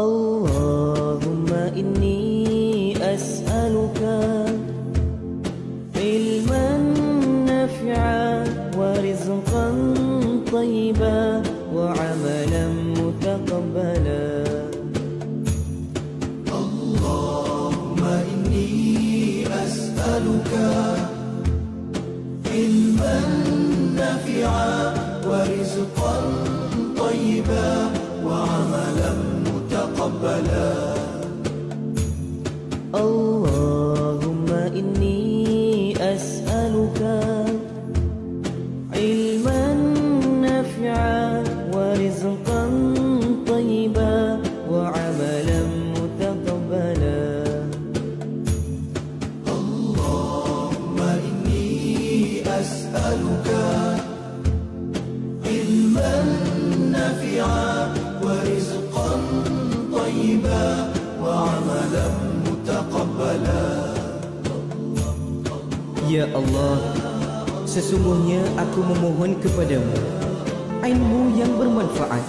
Allahumma inni as'aluka ilman nafi'a wa rizqan tayyiba wa amalan mutaqabbala. Allahumma inni as'aluka علما نافعا ورزقا طيبا وعملا متقبلا. اللهم إني أسألك علما نافعا ورزقا طيبا وعملا متقبلا. أسألك علما نافعا ورزقا طيبا وعملا متقبلا. Ya Allah, sesungguhnya aku memohon kepadamu ilmu yang bermanfaat,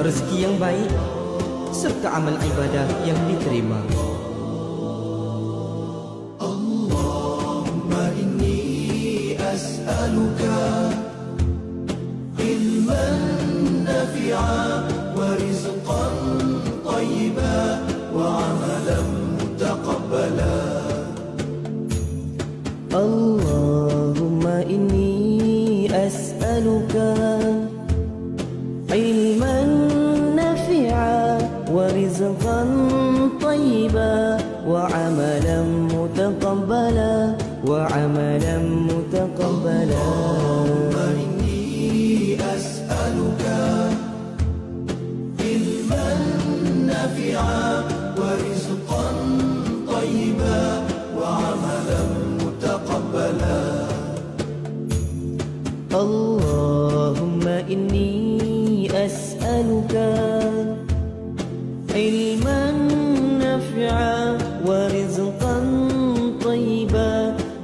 rezeki yang baik, serta amal ibadah yang diterima. أسألك علما نافعا ورزقا طيبا وعملا متقبلا. اللهم إني أسألك علما نافعا ورزقا طيبا وعملا متقبلا. وعملا متقبلا. اللهم إني أسألك علما نافعا ورزقا طيبا وعملا متقبلا. اللهم إني أسألك علما نافعا ورزقا طيبا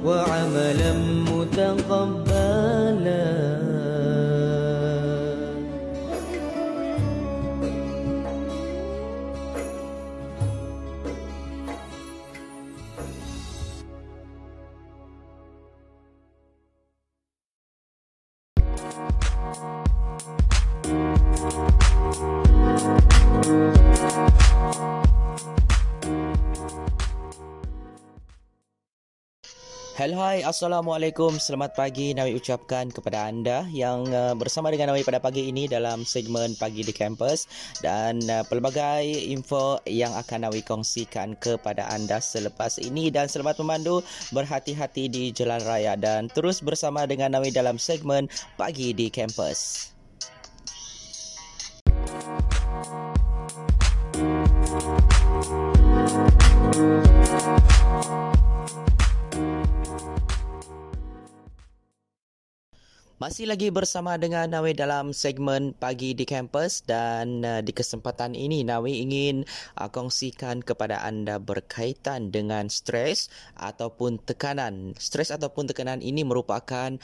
وعملا متقبلا. Hello, hai, Assalamualaikum. Selamat pagi Nawi ucapkan kepada anda yang bersama dengan Nawi pada pagi ini dalam segmen Pagi di Kampus dan pelbagai info yang akan Nawi kongsikan kepada anda selepas ini. Dan selamat memandu, berhati-hati di jalan raya dan terus bersama dengan Nawi dalam segmen Pagi di Kampus. Masih lagi bersama dengan Nawi dalam segmen Pagi di Kampus dan di kesempatan ini Nawi ingin kongsikan kepada anda berkaitan dengan stres ataupun tekanan. Stres ataupun tekanan ini merupakan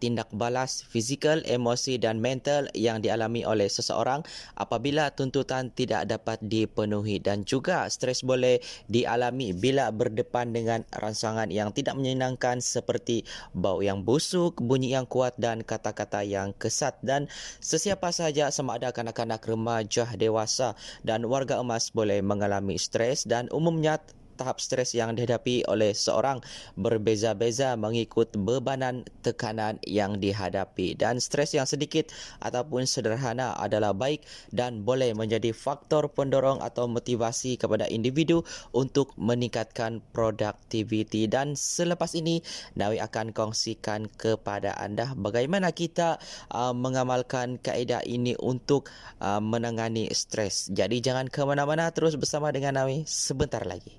tindak balas fizikal, emosi dan mental yang dialami oleh seseorang apabila tuntutan tidak dapat dipenuhi, dan juga stres boleh dialami bila berdepan dengan rangsangan yang tidak menyenangkan seperti bau yang busuk, bunyi yang kuat dan kata-kata yang kesat. Dan sesiapa sahaja sama ada kanak-kanak, remaja, dewasa dan warga emas boleh mengalami stres, dan umumnya tahap stres yang dihadapi oleh seorang berbeza-beza mengikut bebanan tekanan yang dihadapi. Dan stres yang sedikit ataupun sederhana adalah baik dan boleh menjadi faktor pendorong atau motivasi kepada individu untuk meningkatkan produktiviti. Dan selepas ini Nawi akan kongsikan kepada anda bagaimana kita mengamalkan kaedah ini untuk menangani stres. Jadi jangan ke mana-mana, terus bersama dengan Nawi sebentar lagi.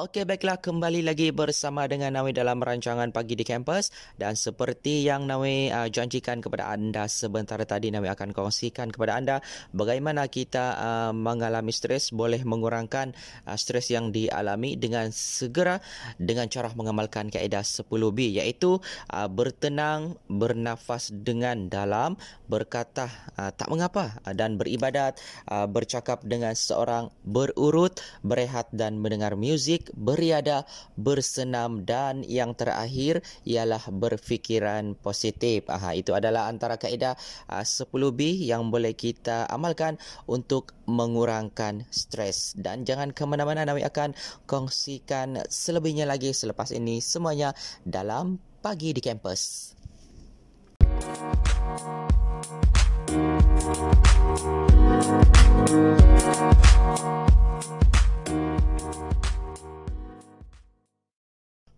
Okey, baiklah, kembali lagi bersama dengan Nawi dalam rancangan Pagi di Kampus, dan seperti yang Nawi janjikan kepada anda sebentar tadi, Nawi akan kongsikan kepada anda bagaimana kita mengalami stres boleh mengurangkan stres yang dialami dengan segera dengan cara mengamalkan kaedah 10B, iaitu bertenang, bernafas dengan dalam, berkata tak mengapa, dan beribadat, bercakap dengan seorang berurut, berehat dan mendengar muzik, beriada, bersenam, dan yang terakhir ialah berfikiran positif. Itu adalah antara kaedah 10B yang boleh kita amalkan untuk mengurangkan stres. Dan jangan ke mana-mana, Nawi akan kongsikan selebihnya lagi selepas ini, semuanya dalam Pagi di Kampus.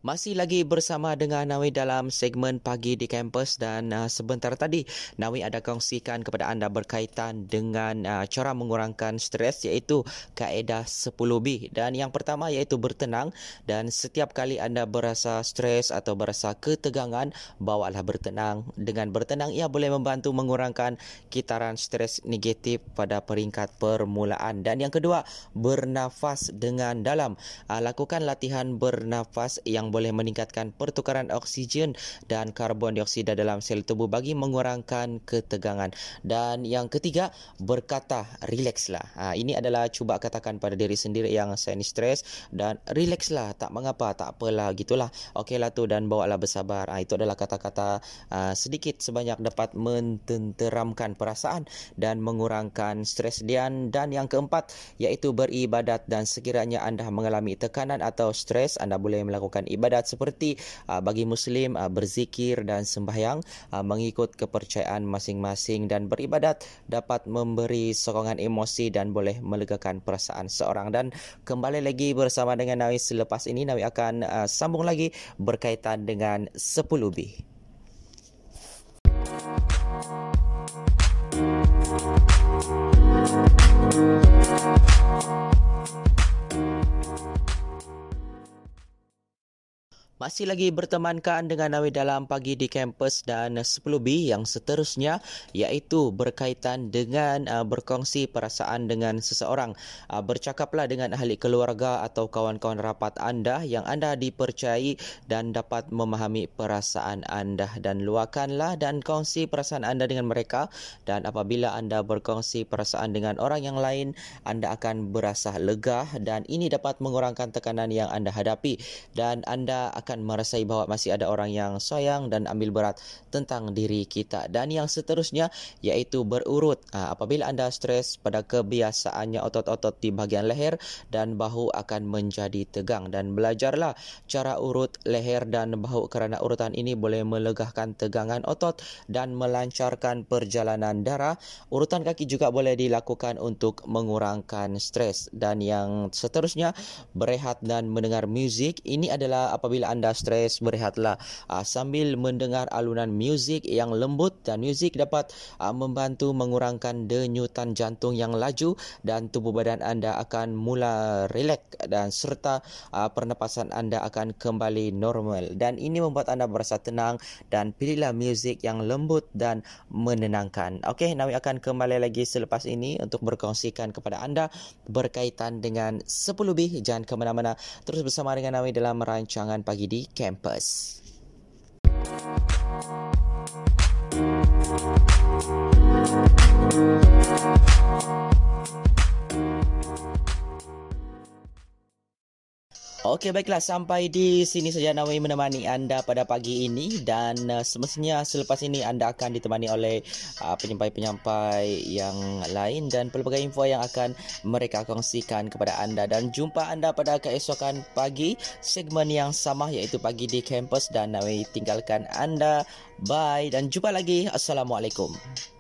Masih lagi bersama dengan Nawi dalam segmen Pagi di Kampus, dan sebentar tadi Nawi ada kongsikan kepada anda berkaitan dengan cara mengurangkan stres, iaitu kaedah 10B. Dan yang pertama iaitu bertenang, dan setiap kali anda berasa stres atau berasa ketegangan, bawalah bertenang. Dengan bertenang, ia boleh membantu mengurangkan kitaran stres negatif pada peringkat permulaan. Dan yang kedua, bernafas dengan dalam. Lakukan latihan bernafas yang boleh meningkatkan pertukaran oksigen dan karbon dioksida dalam sel tubuh bagi mengurangkan ketegangan. Dan yang ketiga, berkata relaxlah. Ini adalah cuba katakan pada diri sendiri yang saya ni stres, dan relaxlah, tak mengapa, tak apalah, gitulah, okeylah tu, dan bawalah bersabar. Itu adalah kata-kata sedikit sebanyak dapat mententeramkan perasaan dan mengurangkan stres. Dan yang keempat iaitu beribadat, dan sekiranya anda mengalami tekanan atau stres, anda boleh melakukan ibadat seperti bagi Muslim berzikir dan sembahyang mengikut kepercayaan masing-masing. Dan beribadat dapat memberi sokongan emosi dan boleh melegakan perasaan seorang. Dan kembali lagi bersama dengan Nawi selepas ini, Nawi akan sambung lagi berkaitan dengan 10B. Masih lagi bertemankan dengan Nawi dalam Pagi di Kampus, dan 10B yang seterusnya iaitu berkaitan dengan berkongsi perasaan dengan seseorang. Bercakaplah dengan ahli keluarga atau kawan-kawan rapat anda yang anda dipercayai dan dapat memahami perasaan anda, dan luahkanlah dan kongsi perasaan anda dengan mereka. Dan apabila anda berkongsi perasaan dengan orang yang lain, anda akan berasa lega, dan ini dapat mengurangkan tekanan yang anda hadapi, dan anda akan merasai bahawa masih ada orang yang sayang dan ambil berat tentang diri kita. Dan yang seterusnya iaitu berurut. Apabila anda stres, pada kebiasaannya otot-otot di bahagian leher dan bahu akan menjadi tegang, dan belajarlah cara urut leher dan bahu kerana urutan ini boleh melegakan tegangan otot dan melancarkan perjalanan darah. Urutan kaki juga boleh dilakukan untuk mengurangkan stres. Dan yang seterusnya, berehat dan mendengar muzik. Ini adalah apabila anda stres, berehatlah sambil mendengar alunan muzik yang lembut, dan muzik dapat membantu mengurangkan denyutan jantung yang laju, dan tubuh badan anda akan mula relax, dan serta pernapasan anda akan kembali normal, dan ini membuat anda berasa tenang. Dan pilihlah muzik yang lembut dan menenangkan. Okey, Nawi akan kembali lagi selepas ini untuk berkongsikan kepada anda berkaitan dengan 10B. Jangan ke mana-mana, terus bersama dengan Nawi dalam rancangan Pagi di Kampus. Okey, baiklah, sampai di sini saja Nawi menemani anda pada pagi ini, dan semestinya selepas ini anda akan ditemani oleh penyampai-penyampai yang lain dan pelbagai info yang akan mereka kongsikan kepada anda. Dan jumpa anda pada keesokan pagi, segmen yang sama iaitu Pagi di Kampus, dan Nawi tinggalkan anda. Bye dan jumpa lagi. Assalamualaikum.